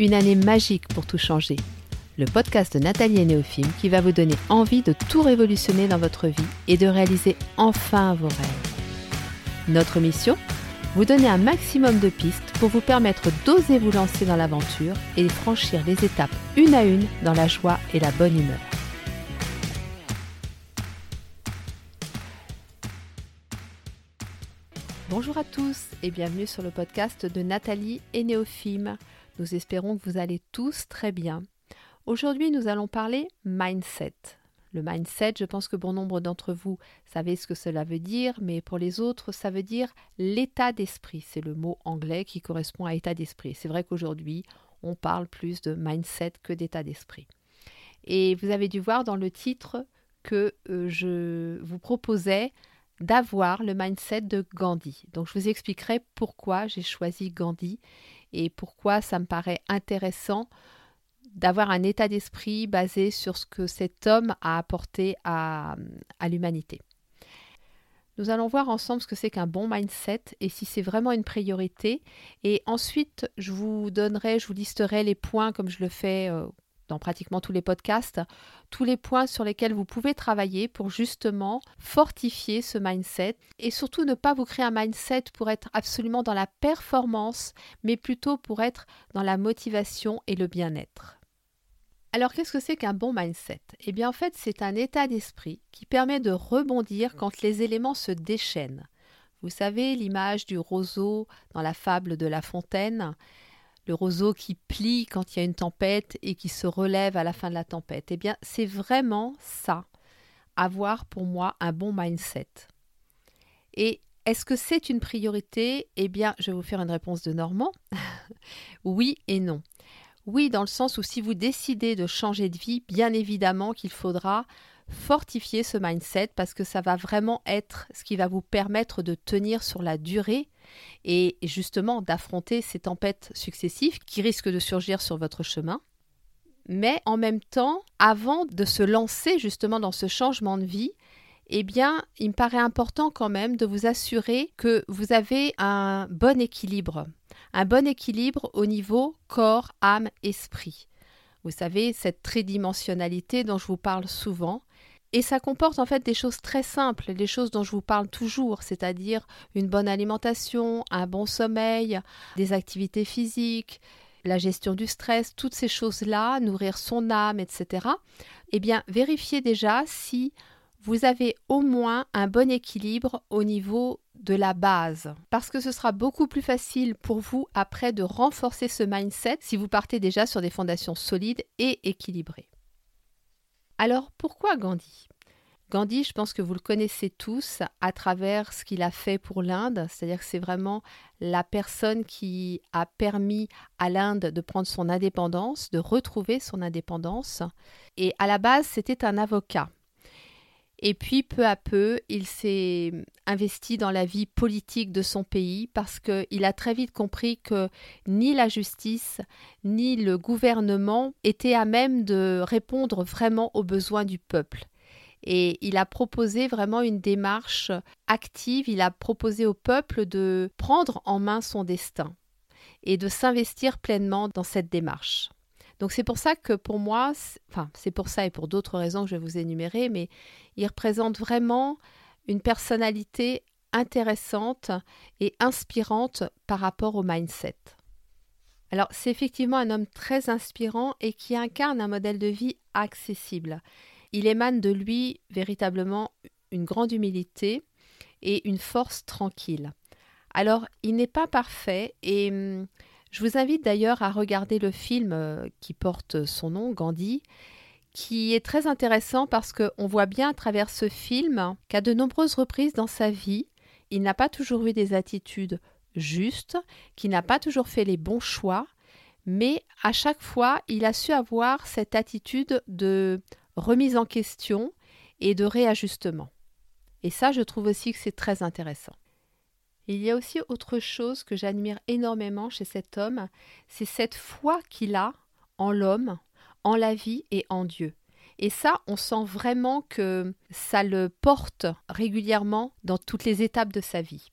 Une année magique pour tout changer. Le podcast de Nathalie et Néophime qui va vous donner envie de tout révolutionner dans votre vie et de réaliser enfin vos rêves. Notre mission ? Vous donner un maximum de pistes pour vous permettre d'oser vous lancer dans l'aventure et franchir les étapes une à une dans la joie et la bonne humeur. Bonjour à tous et bienvenue sur le podcast de Nathalie et Néophime. Nous espérons que vous allez tous très bien. Aujourd'hui, nous allons parler mindset. Le mindset, je pense que bon nombre d'entre vous savez ce que cela veut dire, mais pour les autres, ça veut dire l'état d'esprit. C'est le mot anglais qui correspond à état d'esprit. C'est vrai qu'aujourd'hui, on parle plus de mindset que d'état d'esprit. Et vous avez dû voir dans le titre que je vous proposais d'avoir le mindset de Gandhi. Donc, je vous expliquerai pourquoi j'ai choisi Gandhi et pourquoi ça me paraît intéressant d'avoir un état d'esprit basé sur ce que cet homme a apporté à l'humanité. Nous allons voir ensemble ce que c'est qu'un bon mindset et si c'est vraiment une priorité. Et ensuite, je vous listerai les points comme je le fais dans pratiquement tous les podcasts, tous les points sur lesquels vous pouvez travailler pour justement fortifier ce mindset et surtout ne pas vous créer un mindset pour être absolument dans la performance, mais plutôt pour être dans la motivation et le bien-être. Alors, qu'est-ce que c'est qu'un bon mindset ? Eh bien, en fait, c'est un état d'esprit qui permet de rebondir quand les éléments se déchaînent. Vous savez, l'image du roseau dans la fable de La Fontaine, le roseau qui plie quand il y a une tempête et qui se relève à la fin de la tempête. Eh bien, c'est vraiment ça, avoir pour moi un bon mindset. Et est-ce que c'est une priorité ? Eh bien, je vais vous faire une réponse de Normand. Oui et non. Oui, dans le sens où si vous décidez de changer de vie, bien évidemment qu'il faudra fortifier ce mindset parce que ça va vraiment être ce qui va vous permettre de tenir sur la durée et justement d'affronter ces tempêtes successives qui risquent de surgir sur votre chemin. Mais en même temps, avant de se lancer justement dans ce changement de vie, eh bien, il me paraît important quand même de vous assurer que vous avez un bon équilibre. Un bon équilibre au niveau corps, âme, esprit. Vous savez, cette tridimensionnalité dont je vous parle souvent. Et ça comporte en fait des choses très simples, les choses dont je vous parle toujours, c'est-à-dire une bonne alimentation, un bon sommeil, des activités physiques, la gestion du stress, toutes ces choses-là, nourrir son âme, etc. Eh bien, vérifiez déjà si vous avez au moins un bon équilibre au niveau de la base, parce que ce sera beaucoup plus facile pour vous après de renforcer ce mindset si vous partez déjà sur des fondations solides et équilibrées. Alors, pourquoi Gandhi ? Gandhi, je pense que vous le connaissez tous à travers ce qu'il a fait pour l'Inde, c'est-à-dire que c'est vraiment la personne qui a permis à l'Inde de prendre son indépendance, de retrouver son indépendance. Et à la base, c'était un avocat. Et puis, peu à peu, il s'est investi dans la vie politique de son pays parce qu'il a très vite compris que ni la justice, ni le gouvernement étaient à même de répondre vraiment aux besoins du peuple. Et il a proposé vraiment une démarche active, il a proposé au peuple de prendre en main son destin et de s'investir pleinement dans cette démarche. Donc c'est pour ça que pour moi, c'est pour ça et pour d'autres raisons que je vais vous énumérer, mais il représente vraiment une personnalité intéressante et inspirante par rapport au mindset. Alors c'est effectivement un homme très inspirant et qui incarne un modèle de vie accessible. Il émane de lui véritablement une grande humilité et une force tranquille. Alors il n'est pas parfait et je vous invite d'ailleurs à regarder le film qui porte son nom, Gandhi, qui est très intéressant parce qu'on voit bien à travers ce film qu'à de nombreuses reprises dans sa vie, il n'a pas toujours eu des attitudes justes, qu'il n'a pas toujours fait les bons choix, mais à chaque fois, il a su avoir cette attitude de remise en question et de réajustement. Et ça, je trouve aussi que c'est très intéressant. Il y a aussi autre chose que j'admire énormément chez cet homme, c'est cette foi qu'il a en l'homme, en la vie et en Dieu. Et ça, on sent vraiment que ça le porte régulièrement dans toutes les étapes de sa vie.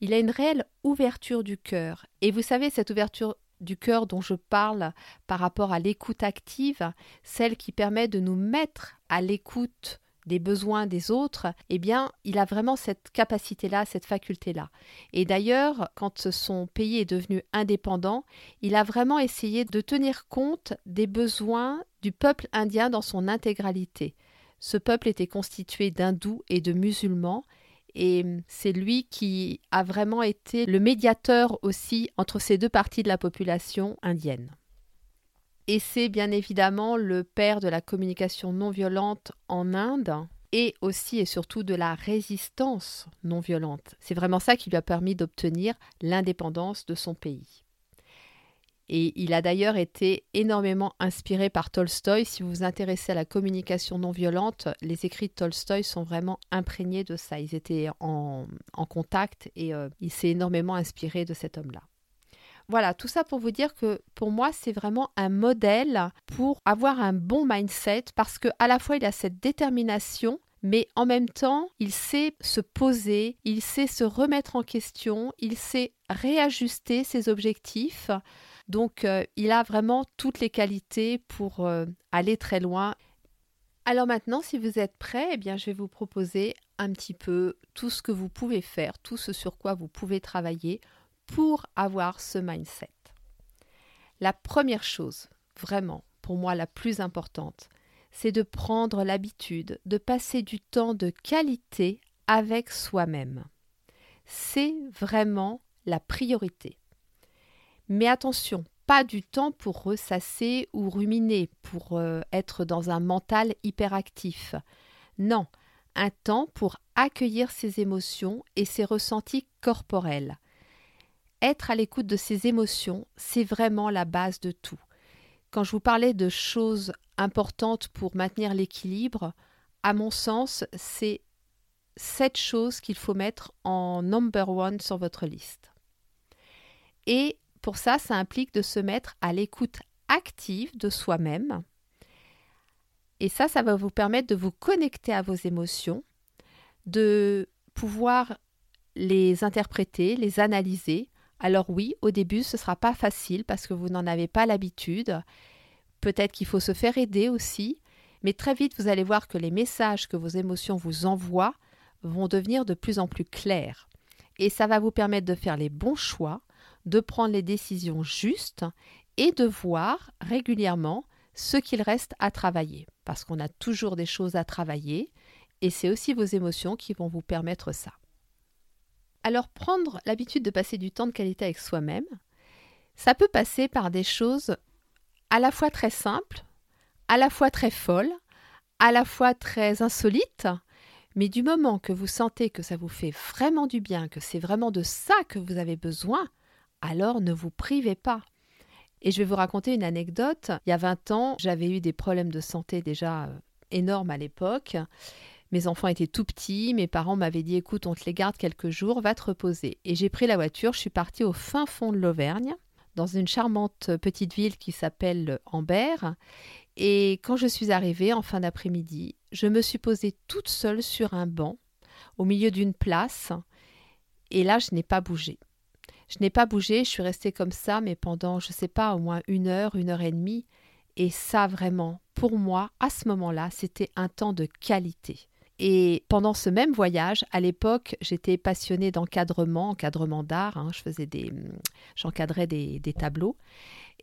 Il a une réelle ouverture du cœur. Et vous savez, cette ouverture du cœur dont je parle par rapport à l'écoute active, celle qui permet de nous mettre à l'écoute des besoins des autres, eh bien, il a vraiment cette capacité-là, cette faculté-là. Et d'ailleurs, quand son pays est devenu indépendant, il a vraiment essayé de tenir compte des besoins du peuple indien dans son intégralité. Ce peuple était constitué d'hindous et de musulmans, et c'est lui qui a vraiment été le médiateur aussi entre ces deux parties de la population indienne. Et c'est bien évidemment le père de la communication non violente en Inde et aussi et surtout de la résistance non violente. C'est vraiment ça qui lui a permis d'obtenir l'indépendance de son pays. Et il a d'ailleurs été énormément inspiré par Tolstoï. Si vous vous intéressez à la communication non violente, les écrits de Tolstoï sont vraiment imprégnés de ça. Ils étaient en contact et il s'est énormément inspiré de cet homme-là. Voilà, tout ça pour vous dire que pour moi, c'est vraiment un modèle pour avoir un bon mindset parce qu'à la fois, il a cette détermination, mais en même temps, il sait se poser, il sait se remettre en question, il sait réajuster ses objectifs. Donc, il a vraiment toutes les qualités pour aller très loin. Alors maintenant, si vous êtes prêts, eh bien, je vais vous proposer un petit peu tout ce que vous pouvez faire, tout ce sur quoi vous pouvez travailler pour avoir ce mindset. La première chose, vraiment, pour moi la plus importante, c'est de prendre l'habitude de passer du temps de qualité avec soi-même. C'est vraiment la priorité. Mais attention, pas du temps pour ressasser ou ruminer, pour être dans un mental hyperactif. Non, un temps pour accueillir ses émotions et ses ressentis corporels. Être à l'écoute de ses émotions, c'est vraiment la base de tout. Quand je vous parlais de choses importantes pour maintenir l'équilibre, à mon sens, c'est 7 choses qu'il faut mettre en number one sur votre liste. Et pour ça, ça implique de se mettre à l'écoute active de soi-même. Et ça va vous permettre de vous connecter à vos émotions, de pouvoir les interpréter, les analyser. Alors oui, au début, ce ne sera pas facile parce que vous n'en avez pas l'habitude. Peut-être qu'il faut se faire aider aussi. Mais très vite, vous allez voir que les messages que vos émotions vous envoient vont devenir de plus en plus clairs. Et ça va vous permettre de faire les bons choix, de prendre les décisions justes et de voir régulièrement ce qu'il reste à travailler. Parce qu'on a toujours des choses à travailler et c'est aussi vos émotions qui vont vous permettre ça. Alors prendre l'habitude de passer du temps de qualité avec soi-même, ça peut passer par des choses à la fois très simples, à la fois très folles, à la fois très insolites, mais du moment que vous sentez que ça vous fait vraiment du bien, que c'est vraiment de ça que vous avez besoin, alors ne vous privez pas. Et je vais vous raconter une anecdote. Il y a 20 ans, j'avais eu des problèmes de santé déjà énormes à l'époque. Mes enfants étaient tout petits, mes parents m'avaient dit « Écoute, on te les garde quelques jours, va te reposer ». Et j'ai pris la voiture, je suis partie au fin fond de l'Auvergne, dans une charmante petite ville qui s'appelle Ambert. Et quand je suis arrivée en fin d'après-midi, je me suis posée toute seule sur un banc, au milieu d'une place. Et là, je n'ai pas bougé. Je n'ai pas bougé, je suis restée comme ça, mais pendant, je ne sais pas, au moins 1 heure, 1 heure et demie. Et ça, vraiment, pour moi, à ce moment-là, c'était un temps de qualité. Et pendant ce même voyage, à l'époque, j'étais passionnée d'encadrement d'art. J'encadrais des tableaux.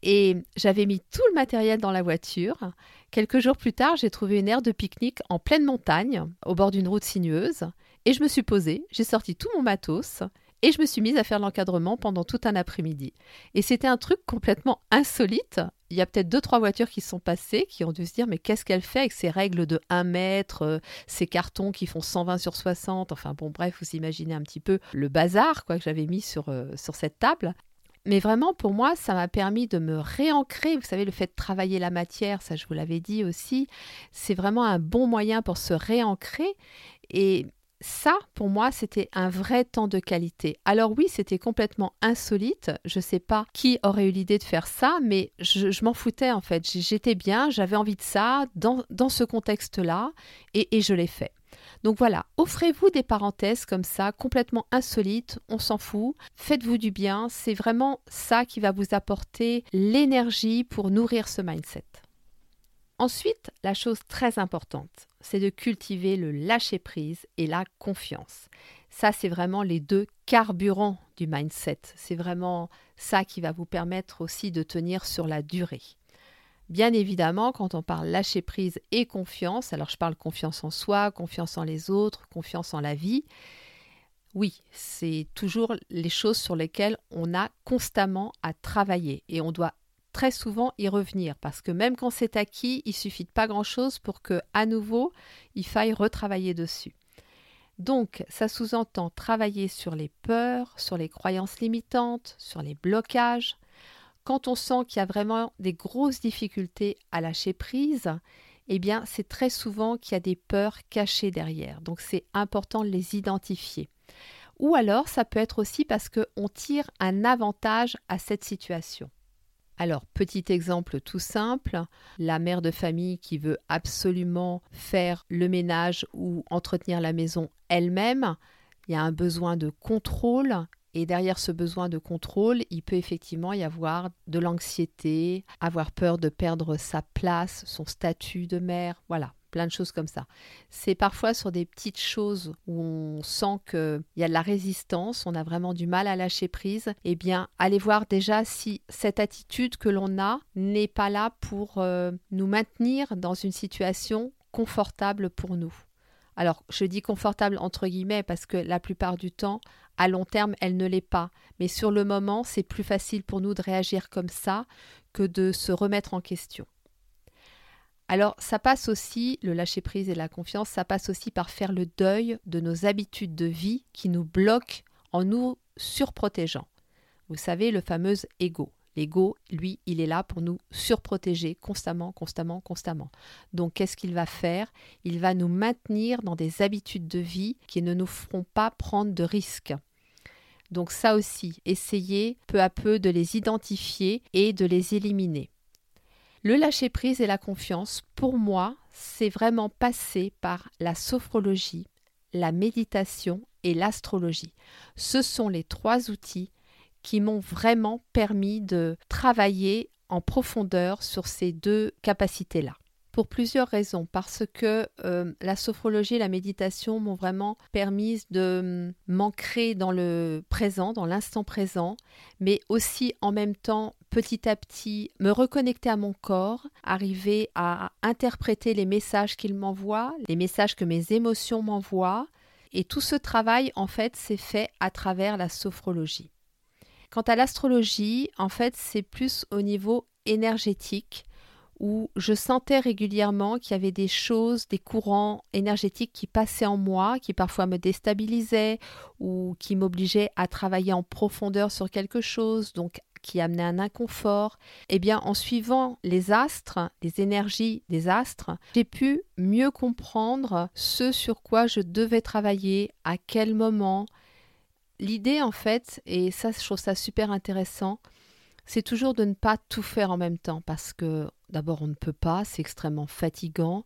Et j'avais mis tout le matériel dans la voiture. Quelques jours plus tard, j'ai trouvé une aire de pique-nique en pleine montagne, au bord d'une route sinueuse. Et je me suis posée, j'ai sorti tout mon matos et je me suis mise à faire l'encadrement pendant tout un après-midi. Et c'était un truc complètement insolite. Il y a peut-être 2-3 voitures qui sont passées, qui ont dû se dire « Mais qu'est-ce qu'elle fait avec ces règles de 1 mètre, ces cartons qui font 120 sur 60 ?» Enfin bon, bref, vous imaginez un petit peu le bazar que j'avais mis sur cette table. Mais vraiment, pour moi, ça m'a permis de me réancrer. Vous savez, le fait de travailler la matière, ça je vous l'avais dit aussi, c'est vraiment un bon moyen pour se réancrer. Et ça, pour moi, c'était un vrai temps de qualité. Alors oui, c'était complètement insolite. Je ne sais pas qui aurait eu l'idée de faire ça, mais je m'en foutais en fait. J'étais bien, j'avais envie de ça, dans ce contexte-là, et je l'ai fait. Donc voilà, offrez-vous des parenthèses comme ça, complètement insolites, on s'en fout, faites-vous du bien, c'est vraiment ça qui va vous apporter l'énergie pour nourrir ce mindset. Ensuite, la chose très importante, c'est de cultiver le lâcher-prise et la confiance. Ça, c'est vraiment les deux carburants du mindset. C'est vraiment ça qui va vous permettre aussi de tenir sur la durée. Bien évidemment, quand on parle lâcher prise et confiance, alors je parle confiance en soi, confiance en les autres, confiance en la vie. Oui, c'est toujours les choses sur lesquelles on a constamment à travailler et on doit très souvent y revenir parce que même quand c'est acquis, il ne suffit de pas grand-chose pour que, à nouveau, il faille retravailler dessus. Donc, ça sous-entend travailler sur les peurs, sur les croyances limitantes, sur les blocages. Quand on sent qu'il y a vraiment des grosses difficultés à lâcher prise, eh bien, c'est très souvent qu'il y a des peurs cachées derrière. Donc, c'est important de les identifier. Ou alors, ça peut être aussi parce qu'on tire un avantage à cette situation. Alors, petit exemple tout simple, la mère de famille qui veut absolument faire le ménage ou entretenir la maison elle-même, il y a un besoin de contrôle. Et derrière ce besoin de contrôle, il peut effectivement y avoir de l'anxiété, avoir peur de perdre sa place, son statut de mère, voilà, plein de choses comme ça. C'est parfois sur des petites choses où on sent qu'il y a de la résistance, on a vraiment du mal à lâcher prise. Eh bien, allez voir déjà si cette attitude que l'on a n'est pas là pour nous maintenir dans une situation confortable pour nous. Alors, je dis confortable entre guillemets parce que la plupart du temps, à long terme, elle ne l'est pas. Mais sur le moment, c'est plus facile pour nous de réagir comme ça que de se remettre en question. Alors, ça passe aussi, le lâcher-prise et la confiance, ça passe aussi par faire le deuil de nos habitudes de vie qui nous bloquent en nous surprotégeant. Vous savez, le fameux ego. L'ego, lui, il est là pour nous surprotéger constamment. Donc, qu'est-ce qu'il va faire ? Il va nous maintenir dans des habitudes de vie qui ne nous feront pas prendre de risques. Donc, ça aussi, essayez peu à peu de les identifier et de les éliminer. Le lâcher-prise et la confiance, pour moi, c'est vraiment passer par la sophrologie, la méditation et l'astrologie. Ce sont les trois outils qui m'ont vraiment permis de travailler en profondeur sur ces deux capacités-là. Pour plusieurs raisons, parce que la sophrologie et la méditation m'ont vraiment permis de m'ancrer dans le présent, dans l'instant présent, mais aussi en même temps, petit à petit, me reconnecter à mon corps, arriver à interpréter les messages qu'il m'envoie, les messages que mes émotions m'envoient, et tout ce travail, en fait, s'est fait à travers la sophrologie. Quant à l'astrologie, en fait, c'est plus au niveau énergétique où je sentais régulièrement qu'il y avait des choses, des courants énergétiques qui passaient en moi, qui parfois me déstabilisaient ou qui m'obligeaient à travailler en profondeur sur quelque chose, donc qui amenait un inconfort. Eh bien, en suivant les astres, les énergies des astres, j'ai pu mieux comprendre ce sur quoi je devais travailler, à quel moment. L'idée, en fait, et ça, je trouve ça super intéressant, c'est toujours de ne pas tout faire en même temps parce que, d'abord, on ne peut pas, c'est extrêmement fatigant,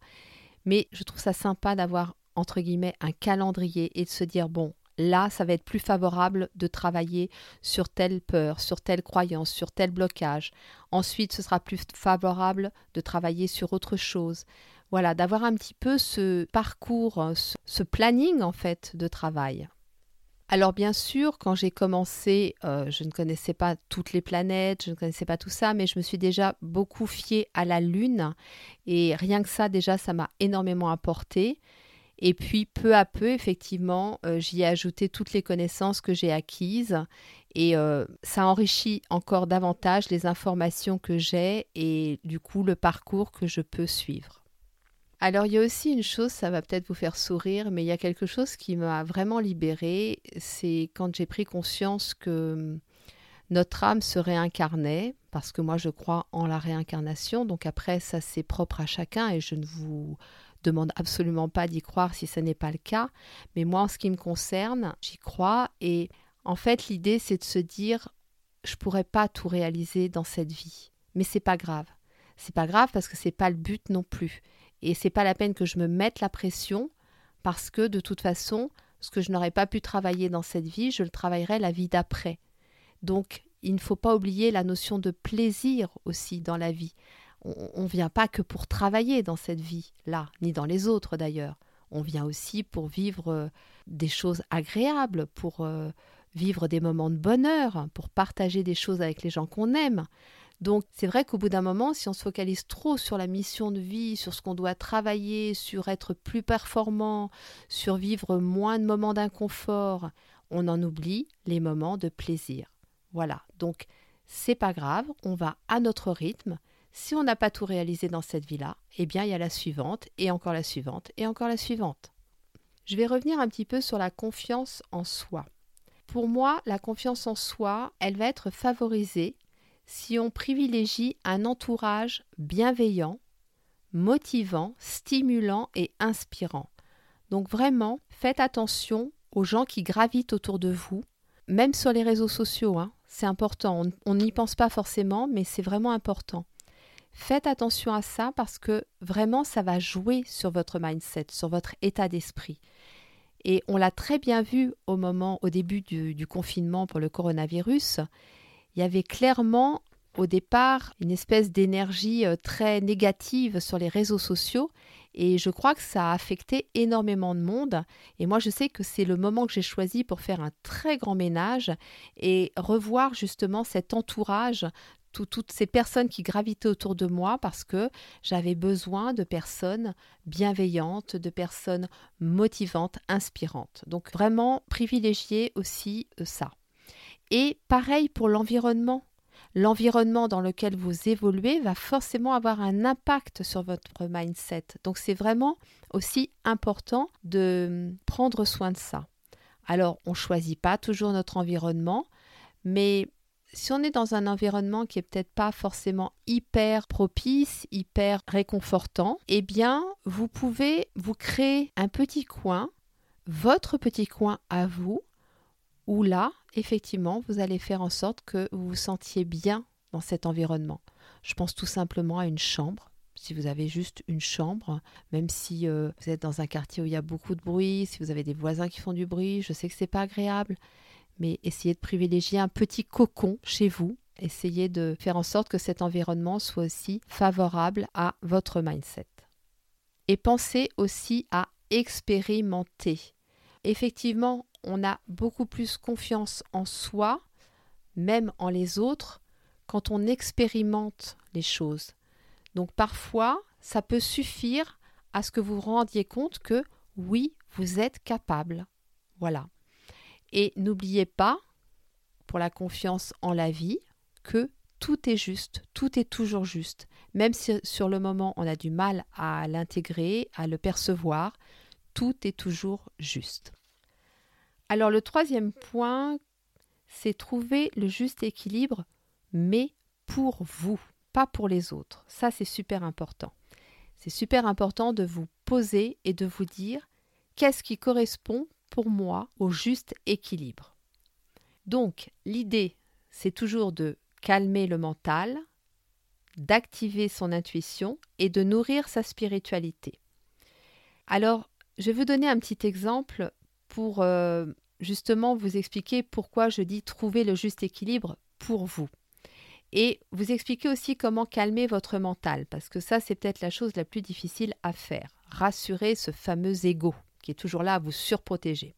mais je trouve ça sympa d'avoir, entre guillemets, un calendrier et de se dire, bon, là, ça va être plus favorable de travailler sur telle peur, sur telle croyance, sur tel blocage. Ensuite, ce sera plus favorable de travailler sur autre chose. Voilà, d'avoir un petit peu ce parcours, ce planning, en fait, de travail. Alors bien sûr, quand j'ai commencé, je ne connaissais pas toutes les planètes, je ne connaissais pas tout ça, mais je me suis déjà beaucoup fiée à la Lune et rien que ça, déjà, ça m'a énormément apporté. Et puis peu à peu, effectivement, j'y ai ajouté toutes les connaissances que j'ai acquises et ça enrichit encore davantage les informations que j'ai et du coup le parcours que je peux suivre. Alors, il y a aussi une chose, ça va peut-être vous faire sourire, mais il y a quelque chose qui m'a vraiment libérée, c'est quand j'ai pris conscience que notre âme se réincarnait, parce que moi, je crois en la réincarnation, donc après, ça, c'est propre à chacun, et je ne vous demande absolument pas d'y croire si ce n'est pas le cas, mais moi, en ce qui me concerne, j'y crois, et en fait, l'idée, c'est de se dire, je ne pourrais pas tout réaliser dans cette vie, mais c'est pas grave parce que ce n'est pas le but non plus. Et c'est pas la peine que je me mette la pression parce que de toute façon, ce que je n'aurais pas pu travailler dans cette vie, je le travaillerai la vie d'après. Donc, il ne faut pas oublier la notion de plaisir aussi dans la vie. On ne vient pas que pour travailler dans cette vie-là, ni dans les autres d'ailleurs. On vient aussi pour vivre des choses agréables, pour vivre des moments de bonheur, pour partager des choses avec les gens qu'on aime. Donc, c'est vrai qu'au bout d'un moment, si on se focalise trop sur la mission de vie, sur ce qu'on doit travailler, sur être plus performant, sur vivre moins de moments d'inconfort, on en oublie les moments de plaisir. Voilà, donc c'est pas grave, on va à notre rythme. Si on n'a pas tout réalisé dans cette vie-là, eh bien il y a la suivante, et encore la suivante, et encore la suivante. Je vais revenir un petit peu sur la confiance en soi. Pour moi, la confiance en soi, elle va être favorisée si on privilégie un entourage bienveillant, motivant, stimulant et inspirant. Donc vraiment, faites attention aux gens qui gravitent autour de vous, même sur les réseaux sociaux, c'est important. On n'y pense pas forcément, mais c'est vraiment important. Faites attention à ça parce que vraiment, ça va jouer sur votre mindset, sur votre état d'esprit. Et on l'a très bien vu au début du confinement pour le coronavirus. Il y avait clairement au départ une espèce d'énergie très négative sur les réseaux sociaux et je crois que ça a affecté énormément de monde. Et moi, je sais que c'est le moment que j'ai choisi pour faire un très grand ménage et revoir justement cet entourage, toutes ces personnes qui gravitaient autour de moi parce que j'avais besoin de personnes bienveillantes, de personnes motivantes, inspirantes. Donc vraiment privilégier aussi ça. Et pareil pour l'environnement. L'environnement dans lequel vous évoluez va forcément avoir un impact sur votre mindset. Donc c'est vraiment aussi important de prendre soin de ça. Alors on ne choisit pas toujours notre environnement, mais si on est dans un environnement qui n'est peut-être pas forcément hyper propice, hyper réconfortant, eh bien vous pouvez vous créer un petit coin, votre petit coin à vous, où là, effectivement, vous allez faire en sorte que vous vous sentiez bien dans cet environnement. Je pense tout simplement à une chambre. Si vous avez juste une chambre, même si vous êtes dans un quartier où il y a beaucoup de bruit, si vous avez des voisins qui font du bruit, je sais que ce n'est pas agréable, mais essayez de privilégier un petit cocon chez vous. Essayez de faire en sorte que cet environnement soit aussi favorable à votre mindset. Et pensez aussi à expérimenter. Effectivement, on a beaucoup plus confiance en soi, même en les autres, quand on expérimente les choses. Donc parfois, ça peut suffire à ce que vous vous rendiez compte que oui, vous êtes capable. Voilà. Et n'oubliez pas, pour la confiance en la vie, que tout est juste, tout est toujours juste. Même si sur le moment, on a du mal à l'intégrer, à le percevoir, tout est toujours juste. Alors le troisième point, c'est trouver le juste équilibre, mais pour vous, pas pour les autres. Ça, c'est super important. C'est super important de vous poser et de vous dire qu'est-ce qui correspond pour moi au juste équilibre. Donc, l'idée, c'est toujours de calmer le mental, d'activer son intuition et de nourrir sa spiritualité. Alors, je vais vous donner un petit exemple pour justement vous expliquer pourquoi je dis trouver le juste équilibre pour vous. Et vous expliquer aussi comment calmer votre mental, parce que ça, c'est peut-être la chose la plus difficile à faire. Rassurer ce fameux ego qui est toujours là à vous surprotéger.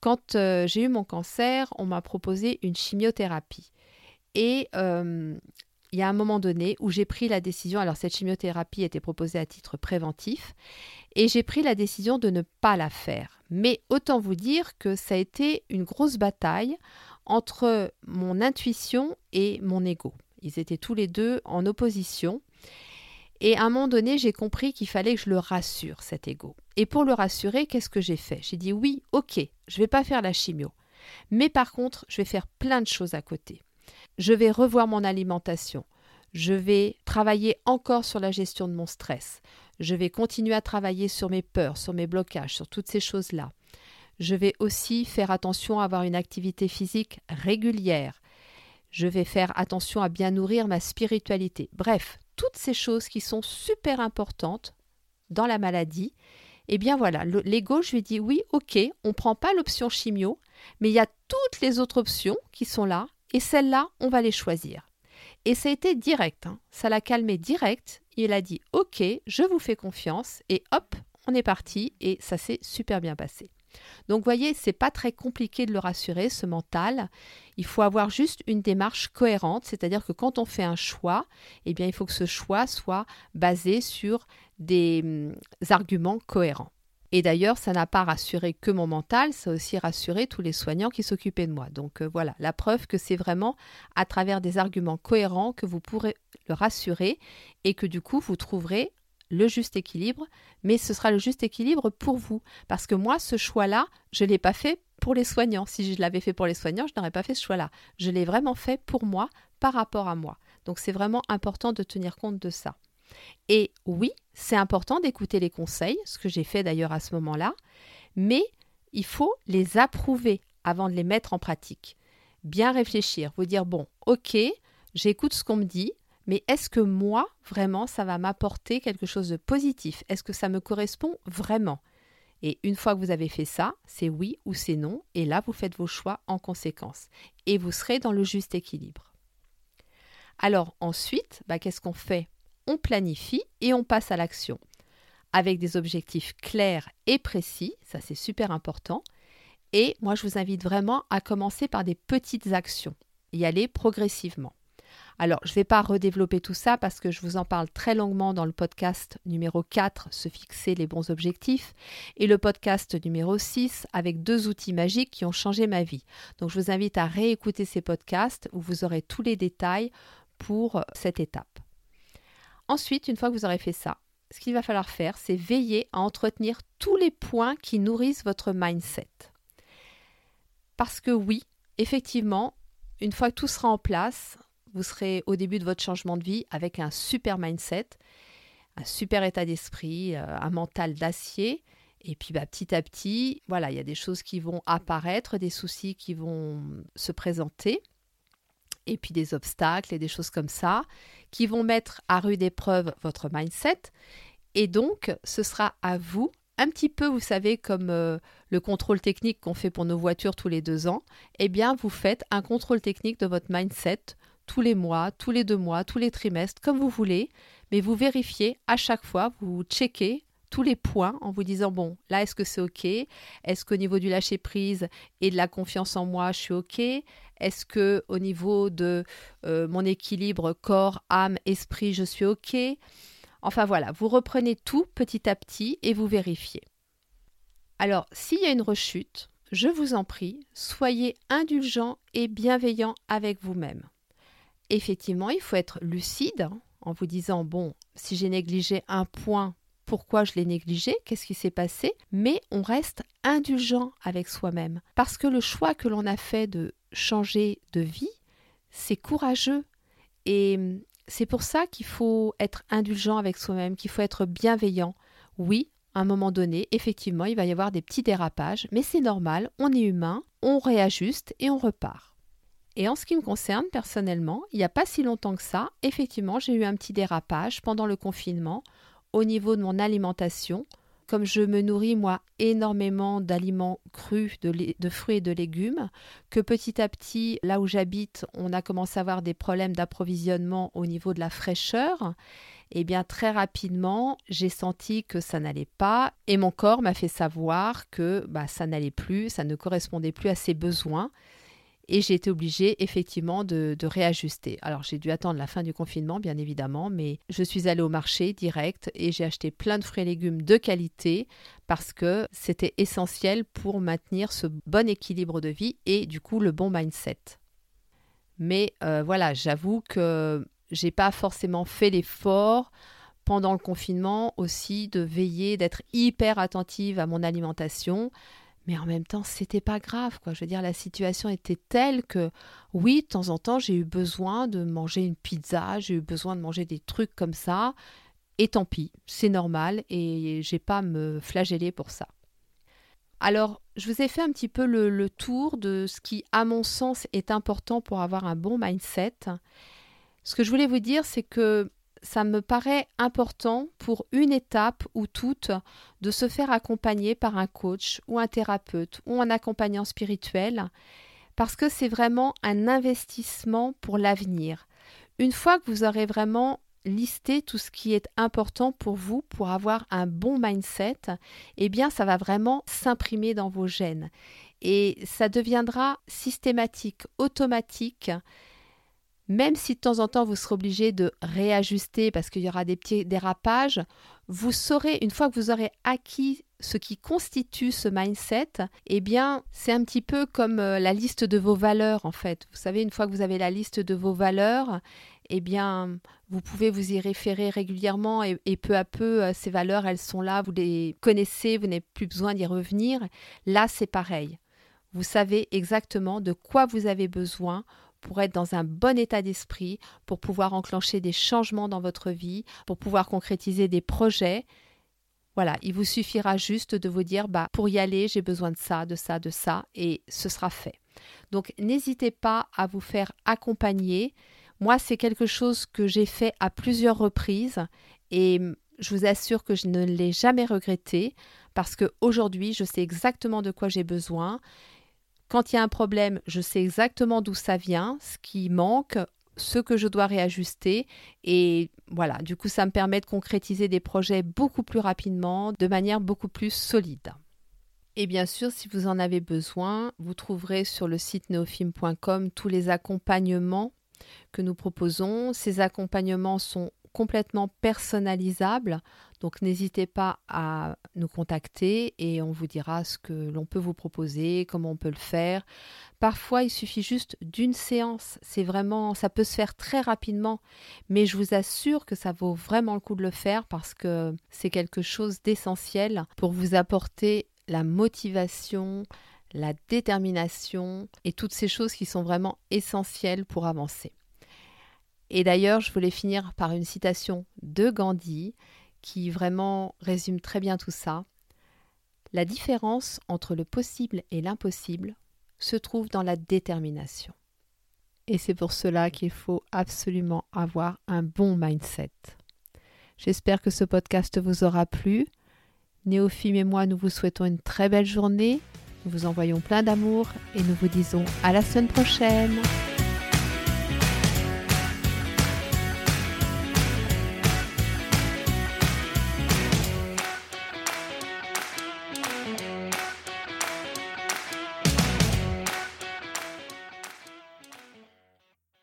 Quand j'ai eu mon cancer, on m'a proposé une chimiothérapie. Et il y a un moment donné où j'ai pris la décision, alors cette chimiothérapie était proposée à titre préventif, et j'ai pris la décision de ne pas la faire. Mais autant vous dire que ça a été une grosse bataille entre mon intuition et mon ego. Ils étaient tous les deux en opposition. Et à un moment donné, j'ai compris qu'il fallait que je le rassure, cet ego. Et pour le rassurer, qu'est-ce que j'ai fait? J'ai dit oui, ok, je ne vais pas faire la chimio. Mais par contre, je vais faire plein de choses à côté. Je vais revoir mon alimentation. Je vais travailler encore sur la gestion de mon stress. Je vais continuer à travailler sur mes peurs, sur mes blocages, sur toutes ces choses-là. Je vais aussi faire attention à avoir une activité physique régulière. Je vais faire attention à bien nourrir ma spiritualité. Bref, toutes ces choses qui sont super importantes dans la maladie, Eh bien voilà, l'ego, je lui ai dit oui, ok, on ne prend pas l'option chimio, mais il y a toutes les autres options qui sont là, et celles-là, on va les choisir. Et ça a été direct, hein. Ça l'a calmé direct. Il a dit ok, je vous fais confiance, et hop, on est parti, et ça s'est super bien passé. Donc vous voyez, c'est pas très compliqué de le rassurer, ce mental. Il faut avoir juste une démarche cohérente, c'est-à-dire que quand on fait un choix, eh bien il faut que ce choix soit basé sur des arguments cohérents. Et d'ailleurs, ça n'a pas rassuré que mon mental, ça a aussi rassuré tous les soignants qui s'occupaient de moi. Donc voilà, la preuve que c'est vraiment à travers des arguments cohérents que vous pourrez le rassurer et que du coup, vous trouverez le juste équilibre, mais ce sera le juste équilibre pour vous. Parce que moi, ce choix-là, je ne l'ai pas fait pour les soignants. Si je l'avais fait pour les soignants, je n'aurais pas fait ce choix-là. Je l'ai vraiment fait pour moi, par rapport à moi. Donc, c'est vraiment important de tenir compte de ça. Et oui, c'est important d'écouter les conseils, ce que j'ai fait d'ailleurs à ce moment-là, mais il faut les approuver avant de les mettre en pratique. Bien réfléchir, vous dire, bon, ok, j'écoute ce qu'on me dit, mais est-ce que moi, vraiment, ça va m'apporter quelque chose de positif? Est-ce que ça me correspond vraiment? Et une fois que vous avez fait ça, c'est oui ou c'est non. Et là, vous faites vos choix en conséquence. Et vous serez dans le juste équilibre. Alors ensuite, qu'est-ce qu'on fait? On planifie et on passe à l'action. Avec des objectifs clairs et précis, ça c'est super important. Et moi, je vous invite vraiment à commencer par des petites actions. Y aller progressivement. Alors, je ne vais pas redévelopper tout ça parce que je vous en parle très longuement dans le podcast numéro 4, se fixer les bons objectifs, et le podcast numéro 6 avec 2 outils magiques qui ont changé ma vie. Donc, je vous invite à réécouter ces podcasts où vous aurez tous les détails pour cette étape. Ensuite, une fois que vous aurez fait ça, ce qu'il va falloir faire, c'est veiller à entretenir tous les points qui nourrissent votre mindset. Parce que oui, effectivement, une fois que tout sera en place, vous serez au début de votre changement de vie avec un super mindset, un super état d'esprit, un mental d'acier. Et puis petit à petit, voilà, il y a des choses qui vont apparaître, des soucis qui vont se présenter. Et puis des obstacles et des choses comme ça qui vont mettre à rude épreuve votre mindset. Et donc, ce sera à vous. Un petit peu, vous savez, comme le contrôle technique qu'on fait pour nos voitures tous les 2 ans. Eh bien, vous faites un contrôle technique de votre mindset tous les mois, tous les 2 mois, tous les trimestres, comme vous voulez, mais vous vérifiez à chaque fois, vous checkez tous les points en vous disant, bon, là, est-ce que c'est OK? Est-ce qu'au niveau du lâcher-prise et de la confiance en moi, je suis OK? Est-ce qu'au niveau de mon équilibre corps, âme, esprit, je suis OK? Enfin, voilà, vous reprenez tout petit à petit et vous vérifiez. Alors, s'il y a une rechute, je vous en prie, soyez indulgent et bienveillant avec vous-même. Effectivement, il faut être lucide en vous disant, bon, si j'ai négligé un point, pourquoi je l'ai négligé? Qu'est-ce qui s'est passé? Mais on reste indulgent avec soi-même. Parce que le choix que l'on a fait de changer de vie, c'est courageux. Et c'est pour ça qu'il faut être indulgent avec soi-même, qu'il faut être bienveillant. Oui, à un moment donné, effectivement, il va y avoir des petits dérapages, mais c'est normal, on est humain, on réajuste et on repart. Et en ce qui me concerne, personnellement, il n'y a pas si longtemps que ça, effectivement, j'ai eu un petit dérapage pendant le confinement au niveau de mon alimentation. Comme je me nourris, moi, énormément d'aliments crus, de fruits et de légumes, que petit à petit, là où j'habite, on a commencé à avoir des problèmes d'approvisionnement au niveau de la fraîcheur, eh bien, très rapidement, j'ai senti que ça n'allait pas et mon corps m'a fait savoir que ça n'allait plus, ça ne correspondait plus à ses besoins. Et j'ai été obligée, effectivement, de réajuster. Alors, j'ai dû attendre la fin du confinement, bien évidemment, mais je suis allée au marché direct et j'ai acheté plein de fruits et légumes de qualité parce que c'était essentiel pour maintenir ce bon équilibre de vie et, du coup, le bon mindset. Mais voilà, j'avoue que j'ai pas forcément fait l'effort pendant le confinement aussi de veiller, d'être hyper attentive à mon alimentation. Mais en même temps, c'était pas grave, quoi. Je veux dire, la situation était telle que, oui, de temps en temps, j'ai eu besoin de manger une pizza, j'ai eu besoin de manger des trucs comme ça. Et tant pis, c'est normal et j'ai pas à me flageller pour ça. Alors, je vous ai fait un petit peu le tour de ce qui, à mon sens, est important pour avoir un bon mindset. Ce que je voulais vous dire, c'est que ça me paraît important pour une étape ou toute de se faire accompagner par un coach ou un thérapeute ou un accompagnant spirituel, parce que c'est vraiment un investissement pour l'avenir. Une fois que vous aurez vraiment listé tout ce qui est important pour vous pour avoir un bon mindset, eh bien ça va vraiment s'imprimer dans vos gènes et ça deviendra systématique, automatique. Même si de temps en temps vous serez obligé de réajuster parce qu'il y aura des petits dérapages, vous saurez, une fois que vous aurez acquis ce qui constitue ce mindset, eh bien c'est un petit peu comme la liste de vos valeurs en fait. Vous savez, une fois que vous avez la liste de vos valeurs, eh bien vous pouvez vous y référer régulièrement et peu à peu ces valeurs elles sont là, vous les connaissez, vous n'avez plus besoin d'y revenir. Là c'est pareil, vous savez exactement de quoi vous avez besoin pour être dans un bon état d'esprit, pour pouvoir enclencher des changements dans votre vie, pour pouvoir concrétiser des projets. Voilà, il vous suffira juste de vous dire pour y aller, j'ai besoin de ça, de ça, de ça, et ce sera fait. Donc n'hésitez pas à vous faire accompagner. Moi, c'est quelque chose que j'ai fait à plusieurs reprises et je vous assure que je ne l'ai jamais regretté parce qu'aujourd'hui, je sais exactement de quoi j'ai besoin. Quand il y a un problème, je sais exactement d'où ça vient, ce qui manque, ce que je dois réajuster. Et voilà, du coup, ça me permet de concrétiser des projets beaucoup plus rapidement, de manière beaucoup plus solide. Et bien sûr, si vous en avez besoin, vous trouverez sur le site neofime.com tous les accompagnements que nous proposons. Ces accompagnements sont complètement personnalisable, donc n'hésitez pas à nous contacter et on vous dira ce que l'on peut vous proposer, comment on peut le faire. Parfois, il suffit juste d'une séance, c'est vraiment, ça peut se faire très rapidement, mais je vous assure que ça vaut vraiment le coup de le faire parce que c'est quelque chose d'essentiel pour vous apporter la motivation, la détermination et toutes ces choses qui sont vraiment essentielles pour avancer. Et d'ailleurs, je voulais finir par une citation de Gandhi qui vraiment résume très bien tout ça. La différence entre le possible et l'impossible se trouve dans la détermination. Et c'est pour cela qu'il faut absolument avoir un bon mindset. J'espère que ce podcast vous aura plu. Néophime et moi, nous vous souhaitons une très belle journée. Nous vous envoyons plein d'amour et nous vous disons à la semaine prochaine.